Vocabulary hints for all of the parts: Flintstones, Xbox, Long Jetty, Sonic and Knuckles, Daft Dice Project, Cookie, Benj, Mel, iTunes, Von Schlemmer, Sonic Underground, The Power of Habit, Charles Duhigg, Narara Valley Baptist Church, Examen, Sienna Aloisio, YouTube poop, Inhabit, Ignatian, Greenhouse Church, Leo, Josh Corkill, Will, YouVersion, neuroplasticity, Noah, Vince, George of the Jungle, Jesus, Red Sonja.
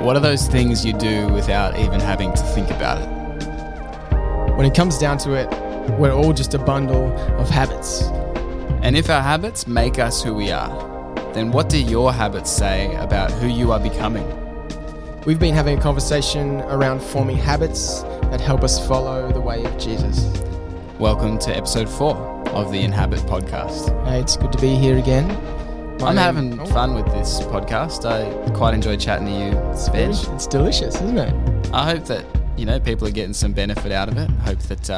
What are those things you do without even having to think about it? When it comes down to it, we're all just a bundle of habits. And if our habits make us who we are, then what do your habits say about who you are becoming? We've been having a conversation around forming habits that help us follow the way of Jesus. Welcome to episode 4 of the Inhabit podcast. Hey, it's good to be here again. I'm having fun with this podcast. I quite enjoy chatting to you, Benj. It's delicious, isn't it? I hope that, people are getting some benefit out of it. I hope that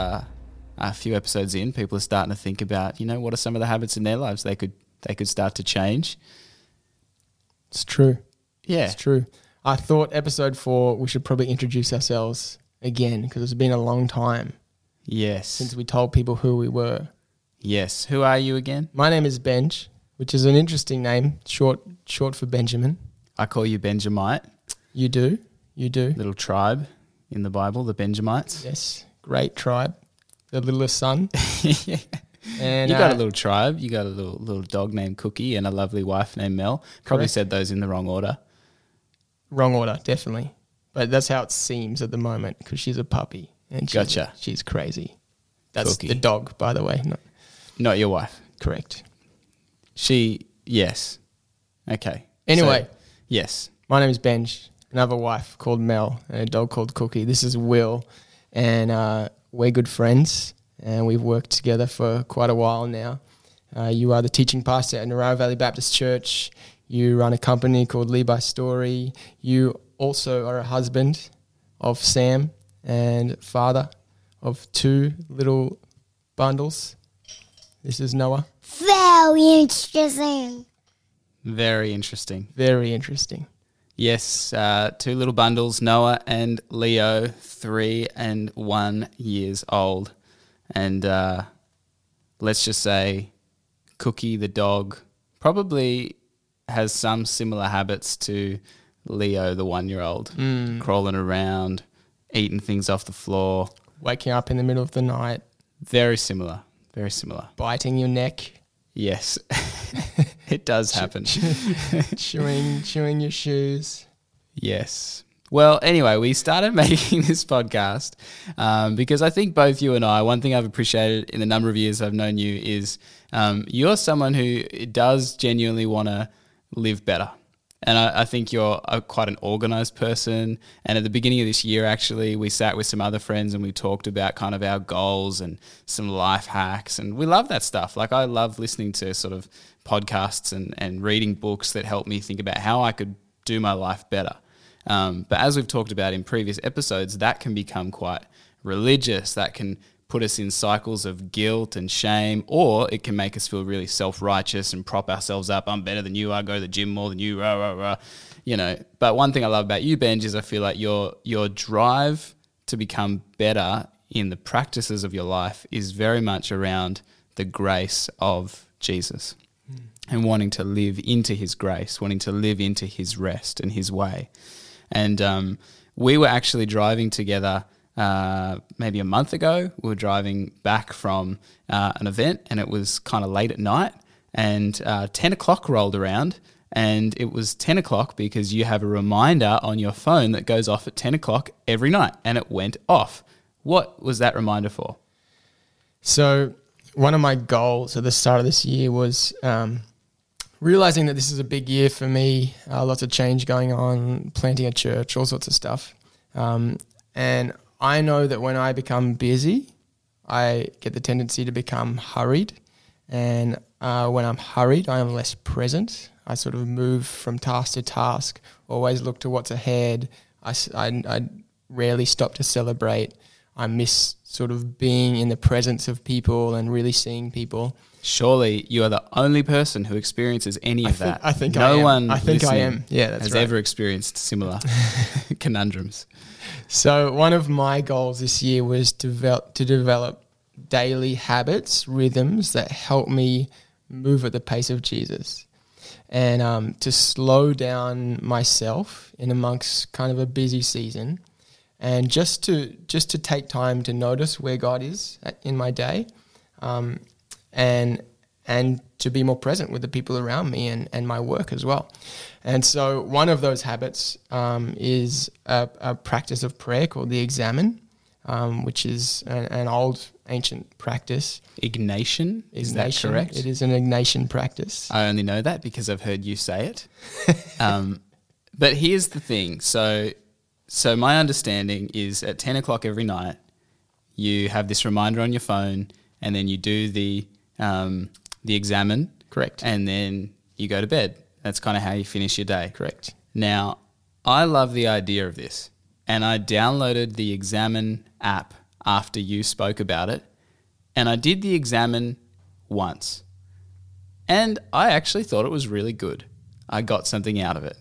a few episodes in, people are starting to think about, what are some of the habits in their lives they could start to change. It's true. Yeah. It's true. I thought episode 4, we should probably introduce ourselves again because it's been a long time. Yes. Since we told people who we were. Yes. Who are you again? My name is Benj, which is an interesting name, short for Benjamin. I call you Benjamite. You do. Little tribe in the Bible, the Benjamites. Yes, great tribe. The littlest son. Yeah. And you got a little tribe. You got a little dog named Cookie and a lovely wife named Mel. Probably correct. Said those in the wrong order. Wrong order, definitely. But that's how it seems at the moment because she's a puppy. And gotcha. She's crazy. That's Cookie. The dog, by the way. Not your wife. Correct. Yes. Okay. Anyway. So, yes. My name is Benj, another wife called Mel, and a dog called Cookie. This is Will, and we're good friends, and we've worked together for quite a while now. You are the teaching pastor at Narara Valley Baptist Church. You run a company called Levi Story. You also are a husband of Sam and father of 2 little bundles. This is Noah. Very interesting. Yes, 2 little bundles, Noah and Leo, 3 and 1 years old. And let's just say Cookie the dog probably has some similar habits to Leo the 1-year-old, crawling around, eating things off the floor. Waking up in the middle of the night. Very similar. Biting your neck. Yes, it does happen. chewing your shoes. Yes. Well, anyway, we started making this podcast because I think both you and I, one thing I've appreciated in the number of years I've known you is you're someone who does genuinely want to live better. And I think you're quite an organised person. And at the beginning of this year, actually, we sat with some other friends and we talked about kind of our goals and some life hacks. And we love that stuff. Like I love listening to sort of podcasts and reading books that help me think about how I could do my life better. But as we've talked about in previous episodes, that can become quite religious. That can put us in cycles of guilt and shame, or it can make us feel really self-righteous and prop ourselves up. I'm better than you. I go to the gym more than you. But one thing I love about you, Benj, is I feel like your drive to become better in the practices of your life is very much around the grace of Jesus and wanting to live into his grace, wanting to live into his rest and his way. And we were actually driving together maybe a month ago. We were driving back from an event, and it was kind of late at night, and 10 o'clock rolled around, and it was 10 o'clock because you have a reminder on your phone that goes off at 10 o'clock every night, and it went off. What was that reminder for? So one of my goals at the start of this year was realizing that this is a big year for me, lots of change going on, planting a church, all sorts of stuff. And I know that when I become busy, I get the tendency to become hurried. And when I'm hurried, I am less present. I sort of move from task to task, always look to what's ahead. I rarely stop to celebrate. I miss sort of being in the presence of people and really seeing people. Surely you are the only person who experiences any of that. I think I am. No one listening has ever experienced similar conundrums. So one of my goals this year was to develop daily habits, rhythms that help me move at the pace of Jesus and to slow down myself in amongst kind of a busy season and just to take time to notice where God is in my day and to be more present with the people around me and my work as well. And so one of those habits is a practice of prayer called the Examen, which is an old ancient practice. Ignatian, is that correct? It is an Ignatian practice. I only know that because I've heard you say it. But here's the thing. So my understanding is at 10 o'clock every night, you have this reminder on your phone and then you do the Examen. Correct. And then you go to bed. That's kind of how you finish your day. Correct. Now, I love the idea of this, and I downloaded the Examen app after you spoke about it, and I did the Examen once, and I actually thought it was really good. I got something out of it.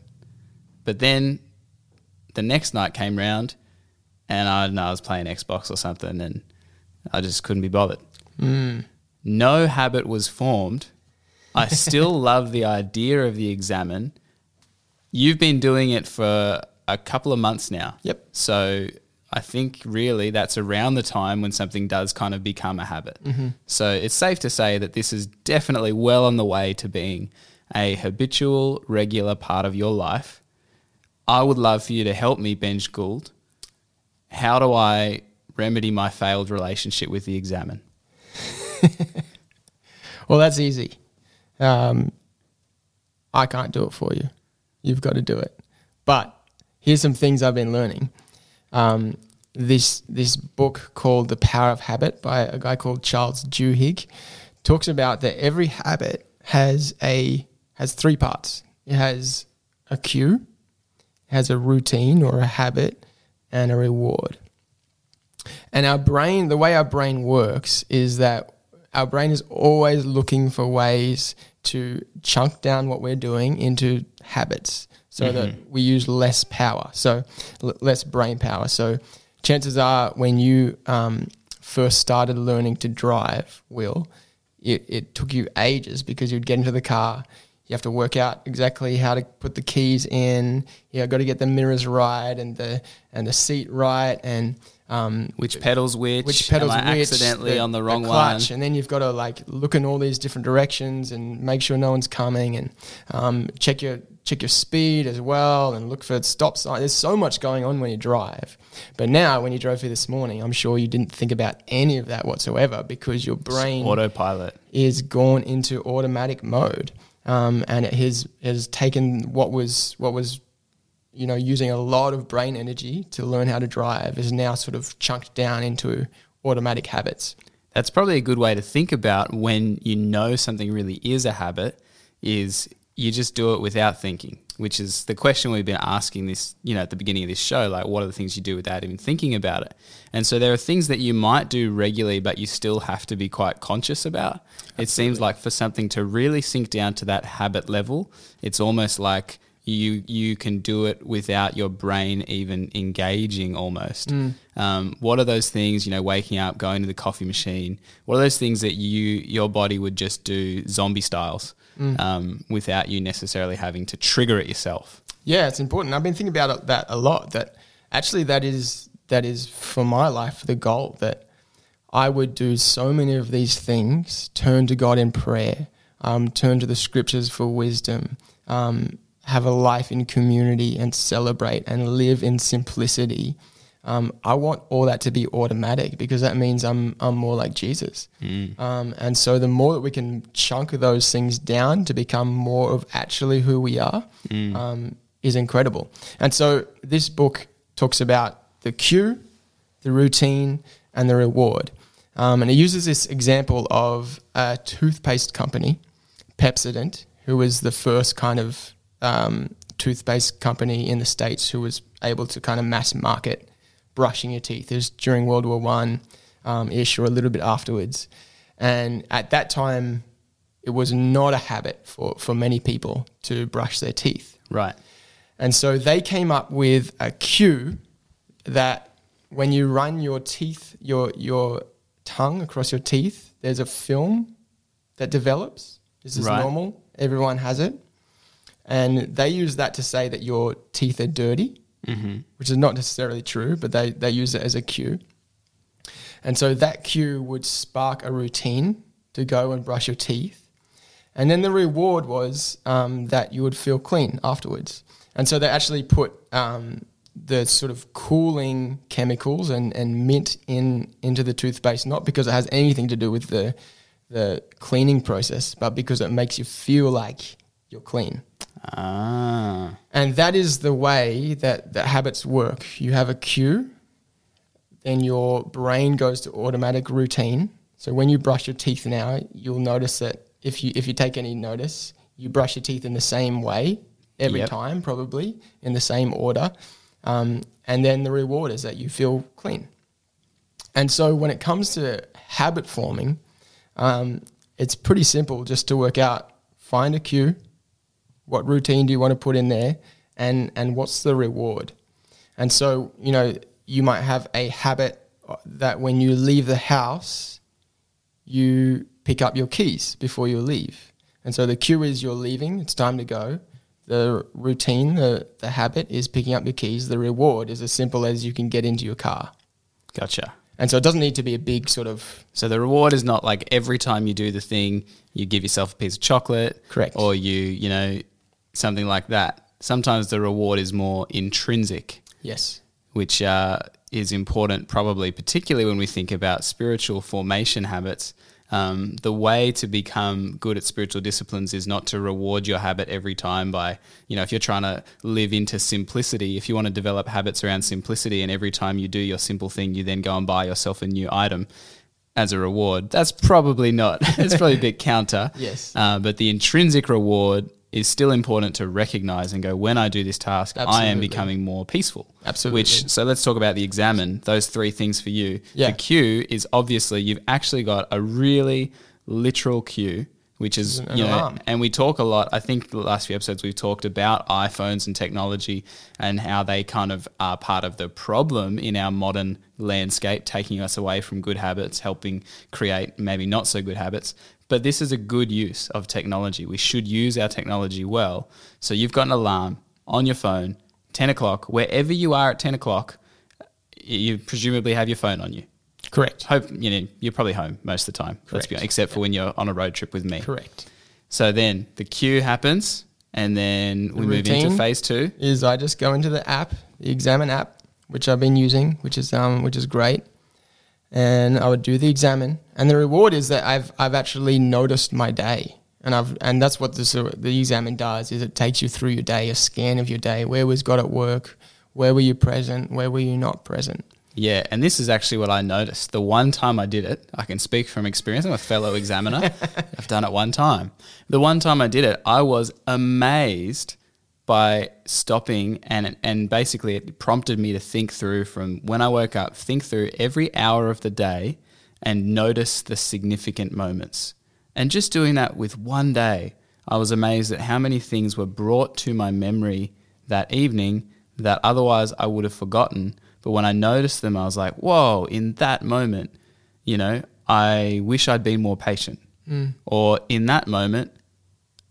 But then the next night came round, and I don't know, I was playing Xbox or something, and I just couldn't be bothered. Mm. No habit was formed. I still love the idea of the Examen. You've been doing it for a couple of months now. Yep. So I think really that's around the time when something does kind of become a habit. Mm-hmm. So it's safe to say that this is definitely well on the way to being a habitual, regular part of your life. I would love for you to help me, Benj Gould. How do I remedy my failed relationship with the Examen? Well, that's easy. I can't do it for you. You've got to do it. But here's some things I've been learning. This book called The Power of Habit by a guy called Charles Duhigg talks about that every habit has three parts. It has a cue, has a routine or a habit, and a reward. And our brain, the way our brain works is that our brain is always looking for ways to chunk down what we're doing into habits so mm-hmm. that we use less power, so less brain power. So chances are when you first started learning to drive, Will, it took you ages because you'd get into the car. You have to work out exactly how to put the keys in. You know, got to get the mirrors right and the seat right and which pedals which. Which pedals am I which? Accidentally on the wrong clutch one. And then you've got to like look in all these different directions and make sure no one's coming and check your speed as well and look for stop signs. There's so much going on when you drive. But now when you drove here this morning, I'm sure you didn't think about any of that whatsoever because your brain autopilot is gone into automatic mode. And it has taken what was, you know, using a lot of brain energy to learn how to drive is now sort of chunked down into automatic habits. That's probably a good way to think about when you know something really is a habit is you just do it without thinking, which is the question we've been asking this, you know, at the beginning of this show, like what are the things you do without even thinking about it? And so there are things that you might do regularly, but you still have to be quite conscious about. Absolutely. It seems like for something to really sink down to that habit level, it's almost like you can do it without your brain even engaging almost. Mm. What are those things, you know, waking up, going to the coffee machine, what are those things that your body would just do zombie styles? Mm. Without you necessarily having to trigger it yourself. Yeah, it's important. I've been thinking about that a lot, that actually that is for my life the goal, that I would do so many of these things, turn to God in prayer, turn to the scriptures for wisdom, have a life in community and celebrate and live in simplicity. I want all that to be automatic because that means I'm more like Jesus. Mm. And so the more that we can chunk those things down to become more of actually who we are is incredible. And so this book talks about the cue, the routine, and the reward. And it uses this example of a toothpaste company, Pepsodent, who was the first kind of toothpaste company in the States who was able to kind of mass market brushing your teeth. It was during World War I-ish or a little bit afterwards. And at that time, it was not a habit for many people to brush their teeth. Right. And so they came up with a cue that when you run your teeth, your tongue across your teeth, there's a film that develops. This is normal. Everyone has it. And they use that to say that your teeth are dirty. Mm-hmm. Which is not necessarily true, but they use it as a cue. And so that cue would spark a routine to go and brush your teeth. And then the reward was that you would feel clean afterwards. And so they actually put the sort of cooling chemicals and mint into the toothpaste, not because it has anything to do with the cleaning process, but because it makes you feel like you're clean. Ah. And that is the way that habits work. You have a cue, then your brain goes to automatic routine. So when you brush your teeth now, you'll notice that if you take any notice, you brush your teeth in the same way every time, probably in the same order. And then the reward is that you feel clean. And so when it comes to habit forming, it's pretty simple just to work out, find a cue, what routine do you want to put in there, and what's the reward. And so, you know, you might have a habit that when you leave the house, you pick up your keys before you leave. And so the cue is you're leaving, it's time to go. The routine, the habit is picking up your keys. The reward is as simple as you can get into your car. Gotcha. And so it doesn't need to be a big sort of... So the reward is not like every time you do the thing, you give yourself a piece of chocolate. Correct. Or you know, something like that. Sometimes the reward is more intrinsic. Yes. Which is important probably, particularly when we think about spiritual formation habits. The way to become good at spiritual disciplines is not to reward your habit every time by, you know, if you're trying to live into simplicity, if you want to develop habits around simplicity and every time you do your simple thing, you then go and buy yourself a new item as a reward. That's probably not, it's probably a bit counter. Yes. But the intrinsic reward is still important to recognize and go, when I do this task, absolutely, I am becoming more peaceful. Absolutely. So let's talk about the examen, those three things for you. Yeah. The cue is obviously you've actually got a really literal cue, which is, you know, alarm. And we talk a lot, I think the last few episodes we've talked about iPhones and technology and how they kind of are part of the problem in our modern landscape, taking us away from good habits, helping create maybe not so good habits. But this is a good use of technology. We should use our technology well. So you've got an alarm on your phone, 10 o'clock, wherever you are at 10 o'clock, you presumably have your phone on you. Correct. Hope you know, you're probably home most of the time. Correct. Let's be honest, except for when you're on a road trip with me. Correct. So then the cue happens and then we move into phase two. Is I just go into the app, the Examen app, which I've been using, which is great. And I would do the Examen, and the reward is that I've actually noticed my day, and that's what the Examen does, is it takes you through your day, a scan of your day. Where was God at work? Where were you present? Where were you not present? Yeah, and this is actually what I noticed. The one time I did it, I can speak from experience. I'm a fellow examiner. I've done it one time. The one time I did it, I was amazed by stopping and basically it prompted me to think through from when I woke up, think through every hour of the day and notice the significant moments. And just doing that with one day, I was amazed at how many things were brought to my memory that evening that otherwise I would have forgotten. But when I noticed them, I was like, whoa, in that moment, you know, I wish I'd been more patient. Mm. Or in that moment,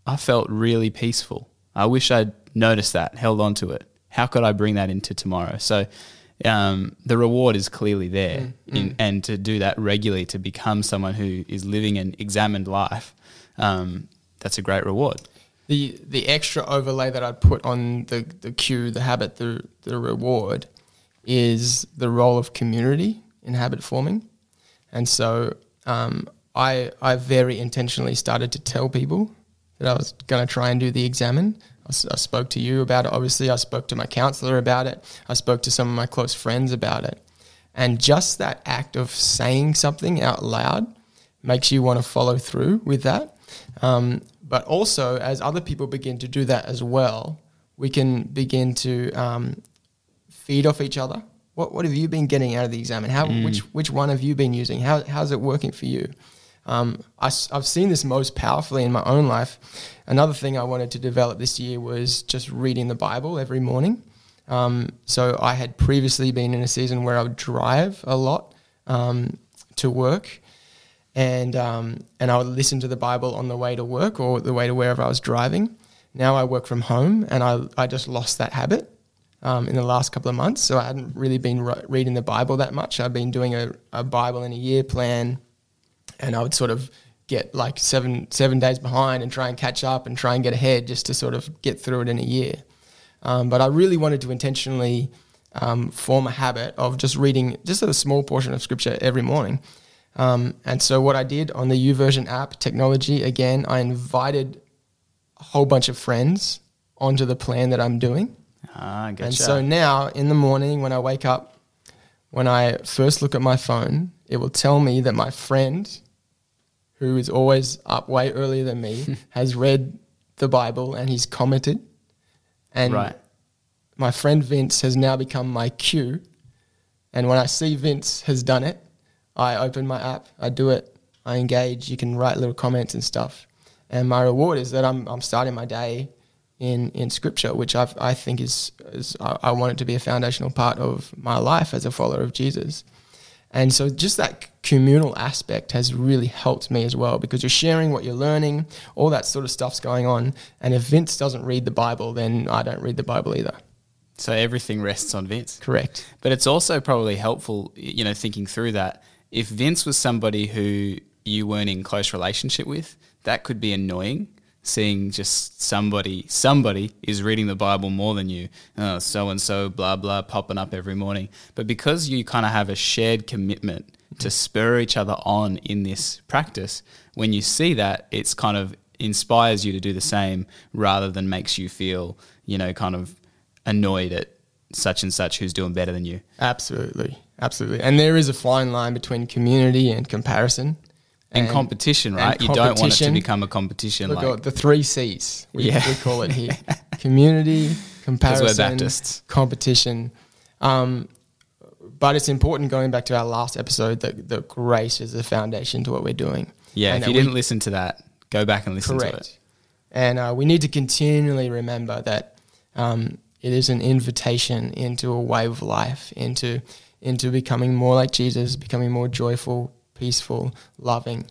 I felt really peaceful. I wish I'd noticed that, held on to it. How could I bring that into tomorrow? So the reward is clearly there. Mm-hmm. And to do that regularly, to become someone who is living an examined life, that's a great reward. The extra overlay that I'd put on the cue, the habit, the reward is the role of community in habit forming. And so I very intentionally started to tell people that I was going to try and do the Examen. I spoke to you about it, obviously. I spoke to my counsellor about it. I spoke to some of my close friends about it. And just that act of saying something out loud makes you want to follow through with that. But also, as other people begin to do that as well, we can begin to feed off each other. What have you been getting out of the Examen? Which one have you been using? How's it working for you? I've seen this most powerfully in my own life. Another thing I wanted to develop this year was just reading the Bible every morning. So I had previously been in a season where I would drive a lot to work, and I would listen to the Bible on the way to work or the way to wherever I was driving. Now I work from home, and I just lost that habit in the last couple of months. So I hadn't really been reading the Bible that much. I've been doing a Bible in a year plan. And I would sort of get like seven days behind and try and catch up and try and get ahead just to sort of get through it in a year. But I really wanted to intentionally form a habit of just reading just a small portion of scripture every morning. And so what I did on the YouVersion app, technology, again, I invited a whole bunch of friends onto the plan that I'm doing. Ah, gotcha. And so now in the morning when I wake up, when I first look at my phone, it will tell me that my friend, who is always up way earlier than me, has read the Bible and he's commented. And my friend Vince has now become my cue. And when I see Vince has done it, I open my app, I do it, I engage. You can write little comments and stuff. And my reward is that I'm starting my day in scripture, which I think is I want it to be a foundational part of my life as a follower of Jesus. And so just that communal aspect has really helped me as well, because you're sharing what you're learning, all that sort of stuff's going on. And if Vince doesn't read the Bible, then I don't read the Bible either. So everything rests on Vince. Correct. But it's also probably helpful, you know, thinking through that. If Vince was somebody who you weren't in close relationship with, that could be annoying. Seeing just somebody is reading the Bible more than you. Oh, so-and-so, blah, blah, popping up every morning. But because you kind of have a shared commitment to spur each other on in this practice, when you see that, it's kind of inspires you to do the same rather than makes you feel, you know, kind of annoyed at such and such who's doing better than you. Absolutely, absolutely. And there is a fine line between community and comparison. And competition, right? And competition. You don't want it to become a competition. Look, like the three C's, we call it here. Community, comparison, competition. But it's important, going back to our last episode, that grace is the foundation to what we're doing. Yeah, and if you didn't listen to that, go back and listen to it. And we need to continually remember that it is an invitation into a way of life, into becoming more like Jesus, becoming more joyful, peaceful, loving.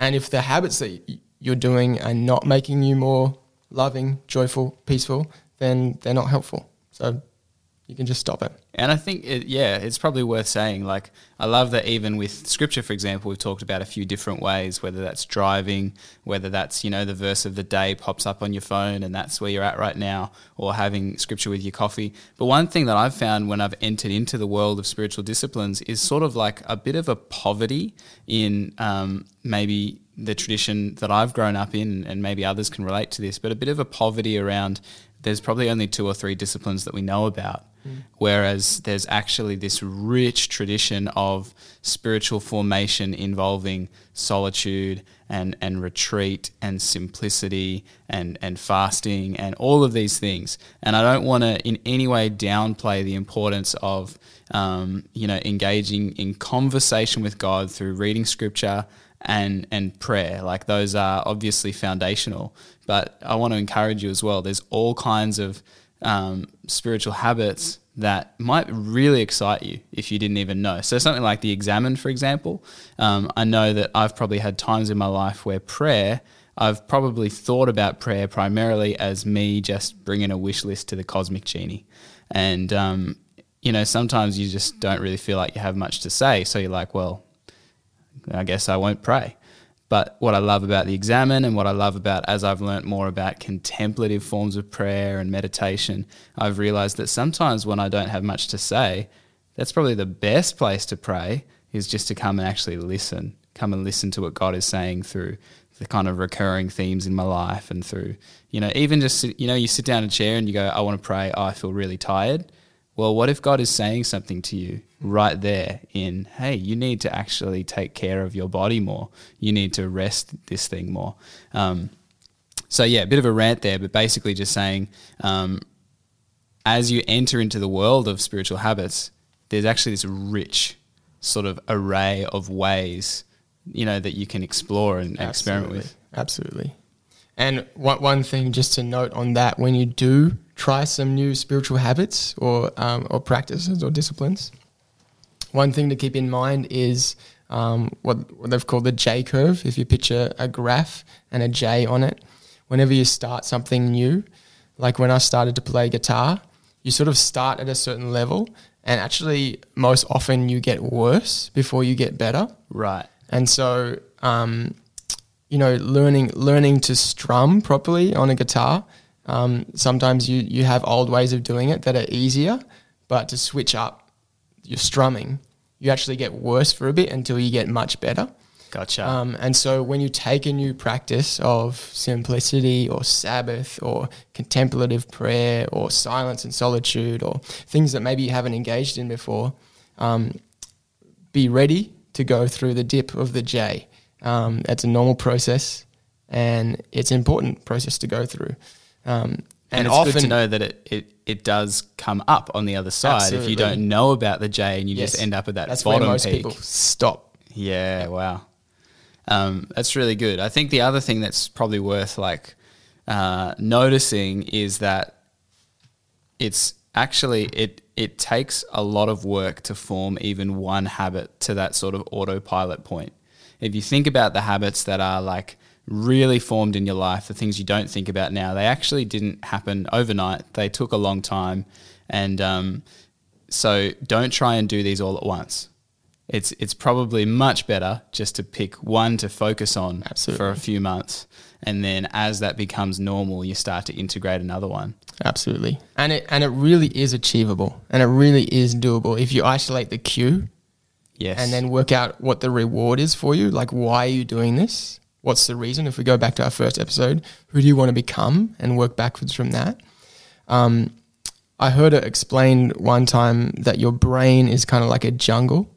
And if the habits that you're doing are not making you more loving, joyful, peaceful, then they're not helpful. So you can just stop it. And I think, it's probably worth saying, like, I love that even with scripture, for example, we've talked about a few different ways, whether that's driving, whether that's, you know, the verse of the day pops up on your phone and that's where you're at right now, or having scripture with your coffee. But one thing that I've found when I've entered into the world of spiritual disciplines is sort of like a bit of a poverty in maybe the tradition that I've grown up in, and maybe others can relate to this, but a bit of a poverty around there's probably only 2 or 3 disciplines that we know about. Whereas there's actually this rich tradition of spiritual formation involving solitude and retreat and simplicity and fasting and all of these things. And I don't want to in any way downplay the importance of engaging in conversation with God through reading scripture and prayer. Like, those are obviously foundational. But I want to encourage you as well. There's all kinds of spiritual habits that might really excite you if you didn't even know. So something like the Examen, for example. I know that I've probably had times in my life where prayer, I've probably thought about prayer primarily as me just bringing a wish list to the cosmic genie. And, sometimes you just don't really feel like you have much to say. So you're like, well, I guess I won't pray. But what I love about the Examen, and what I love about, as I've learnt more about contemplative forms of prayer and meditation, I've realised that sometimes when I don't have much to say, that's probably the best place to pray, is just to come and actually listen. Come and listen to what God is saying through the kind of recurring themes in my life, and through, even just, you sit down in a chair and you go, I want to pray, I feel really tired. Well, what if God is saying something to you right there in, hey, you need to actually take care of your body more. You need to rest this thing more. A bit of a rant there, but basically just saying as you enter into the world of spiritual habits, there's actually this rich sort of array of ways, that you can explore and experiment with. Absolutely. And one thing just to note on that, when you do try some new spiritual habits or practices or disciplines, one thing to keep in mind is what they've called the J curve. If you picture a graph and a J on it, whenever you start something new, like when I started to play guitar, you sort of start at a certain level, and actually most often you get worse before you get better. Right. And so you know, learning to strum properly on a guitar. Sometimes you have old ways of doing it that are easier, but to switch up your strumming, you actually get worse for a bit until you get much better. Gotcha. And so when you take a new practice of simplicity or Sabbath or contemplative prayer or silence and solitude or things that maybe you haven't engaged in before, be ready to go through the dip of the J. That's a normal process, and it's an important process to go through. And it's often good to know that it does come up on the other side. Absolutely. If you don't know about the J and you just end up at that bottom peak. That's where most people stop. Yeah, wow. That's really good. I think the other thing that's probably worth noticing is that it's actually it takes a lot of work to form even one habit to that sort of autopilot point. If you think about the habits that are really formed in your life, the things you don't think about now, they actually didn't happen overnight. They took a long time, and so don't try and do these all at once. It's probably much better just to pick one to focus on for a few months, and then as that becomes normal, you start to integrate another one. Absolutely. And it really is achievable, and it really is doable if you isolate the cue, and then work out what the reward is for you, why are you doing this? What's the reason? If we go back to our first episode, who do you want to become, and work backwards from that? I heard it explained one time that your brain is kind of like a jungle,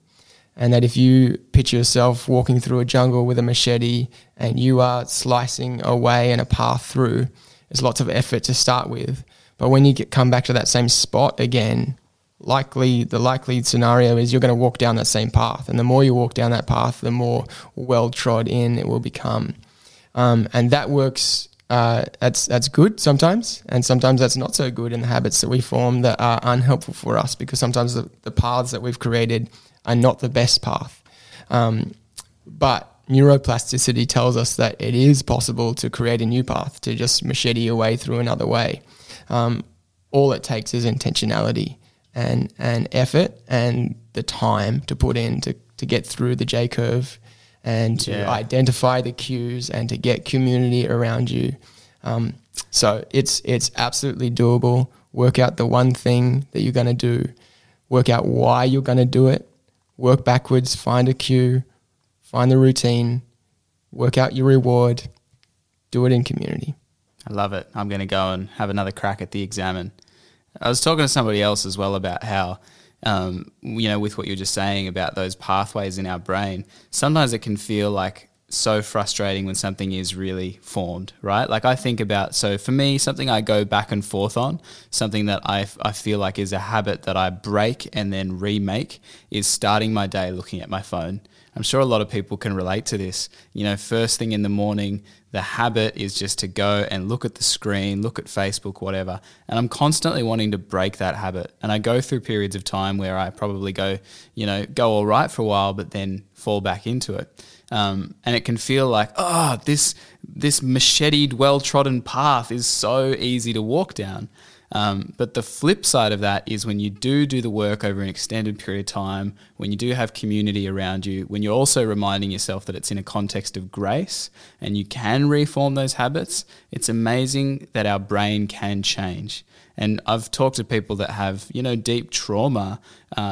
and that if you picture yourself walking through a jungle with a machete and you are slicing away and a path through, there's lots of effort to start with. But when you come back to that same spot again, the likely scenario is you're going to walk down that same path, and the more you walk down that path, the more well trod in it will become, and that works. That's good sometimes, and sometimes that's not so good in the habits that we form that are unhelpful for us, because sometimes the paths that we've created are not the best path. But neuroplasticity tells us that it is possible to create a new path, to just machete your way through another way. All it takes is intentionality and effort and the time to put in to get through the J curve and to identify the cues and to get community around you. So it's absolutely doable. Work out the one thing that you're going to do. Work out why you're going to do it. Work backwards, find a cue, find the routine, work out your reward, do it in community. I love it. I'm going to go and have another crack at the Examen. I was talking to somebody else as well about how, with what you were just saying about those pathways in our brain, sometimes it can feel so frustrating when something is really formed, right? I think about, so for me, something I go back and forth on, something that I feel like is a habit that I break and then remake, is starting my day looking at my phone. I'm sure a lot of people can relate to this. First thing in the morning, the habit is just to go and look at the screen, look at Facebook, whatever. And I'm constantly wanting to break that habit. And I go through periods of time where I probably go all right for a while, but then fall back into it. And it can feel this macheted, well-trodden path is so easy to walk down. But the flip side of that is when you do the work over an extended period of time, when you do have community around you, when you're also reminding yourself that it's in a context of grace and you can reform those habits, it's amazing that our brain can change. And I've talked to people that have, deep trauma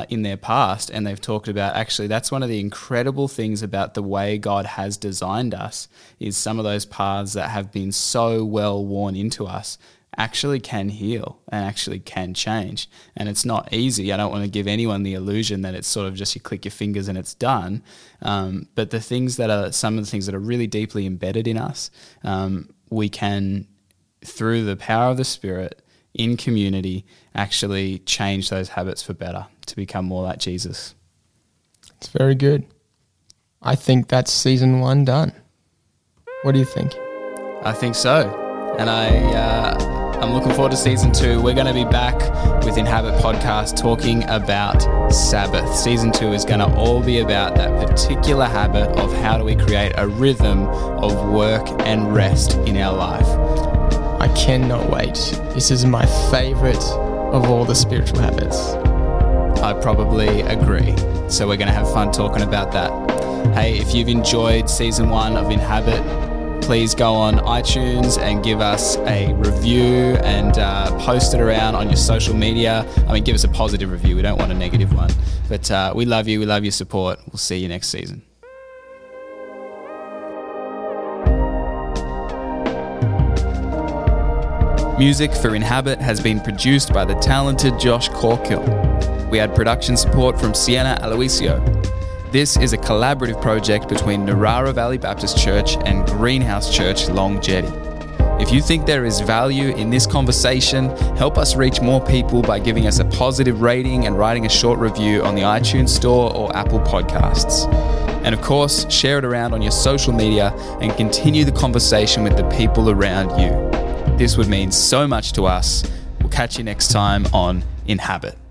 in their past, and they've talked about actually that's one of the incredible things about the way God has designed us is some of those paths that have been so well worn into us actually can heal and actually can change. And it's not easy. I don't want to give anyone the illusion that it's sort of just you click your fingers and it's done. But the things that are some of the things that are really deeply embedded in us, we can, through the power of the Spirit in community, actually change those habits for better to become more like Jesus. It's very good. I think that's season 1 done. What do you think? I think so. And I'm looking forward to season 2. We're going to be back with Inhabit Podcast talking about Sabbath. Season 2 is going to all be about that particular habit of how do we create a rhythm of work and rest in our life. I cannot wait. This is my favorite of all the spiritual habits. I probably agree. So we're going to have fun talking about that. Hey, if you've enjoyed season 1 of Inhabit, please go on iTunes and give us a review and post it around on your social media. I mean, give us a positive review. We don't want a negative one. But we love you. We love your support. We'll see you next season. Music for Inhabit has been produced by the talented Josh Corkill. We had production support from Sienna Aloisio. This is a collaborative project between Narara Valley Baptist Church and Greenhouse Church, Long Jetty. If you think there is value in this conversation, help us reach more people by giving us a positive rating and writing a short review on the iTunes Store or Apple Podcasts. And of course, share it around on your social media and continue the conversation with the people around you. This would mean so much to us. We'll catch you next time on Inhabit.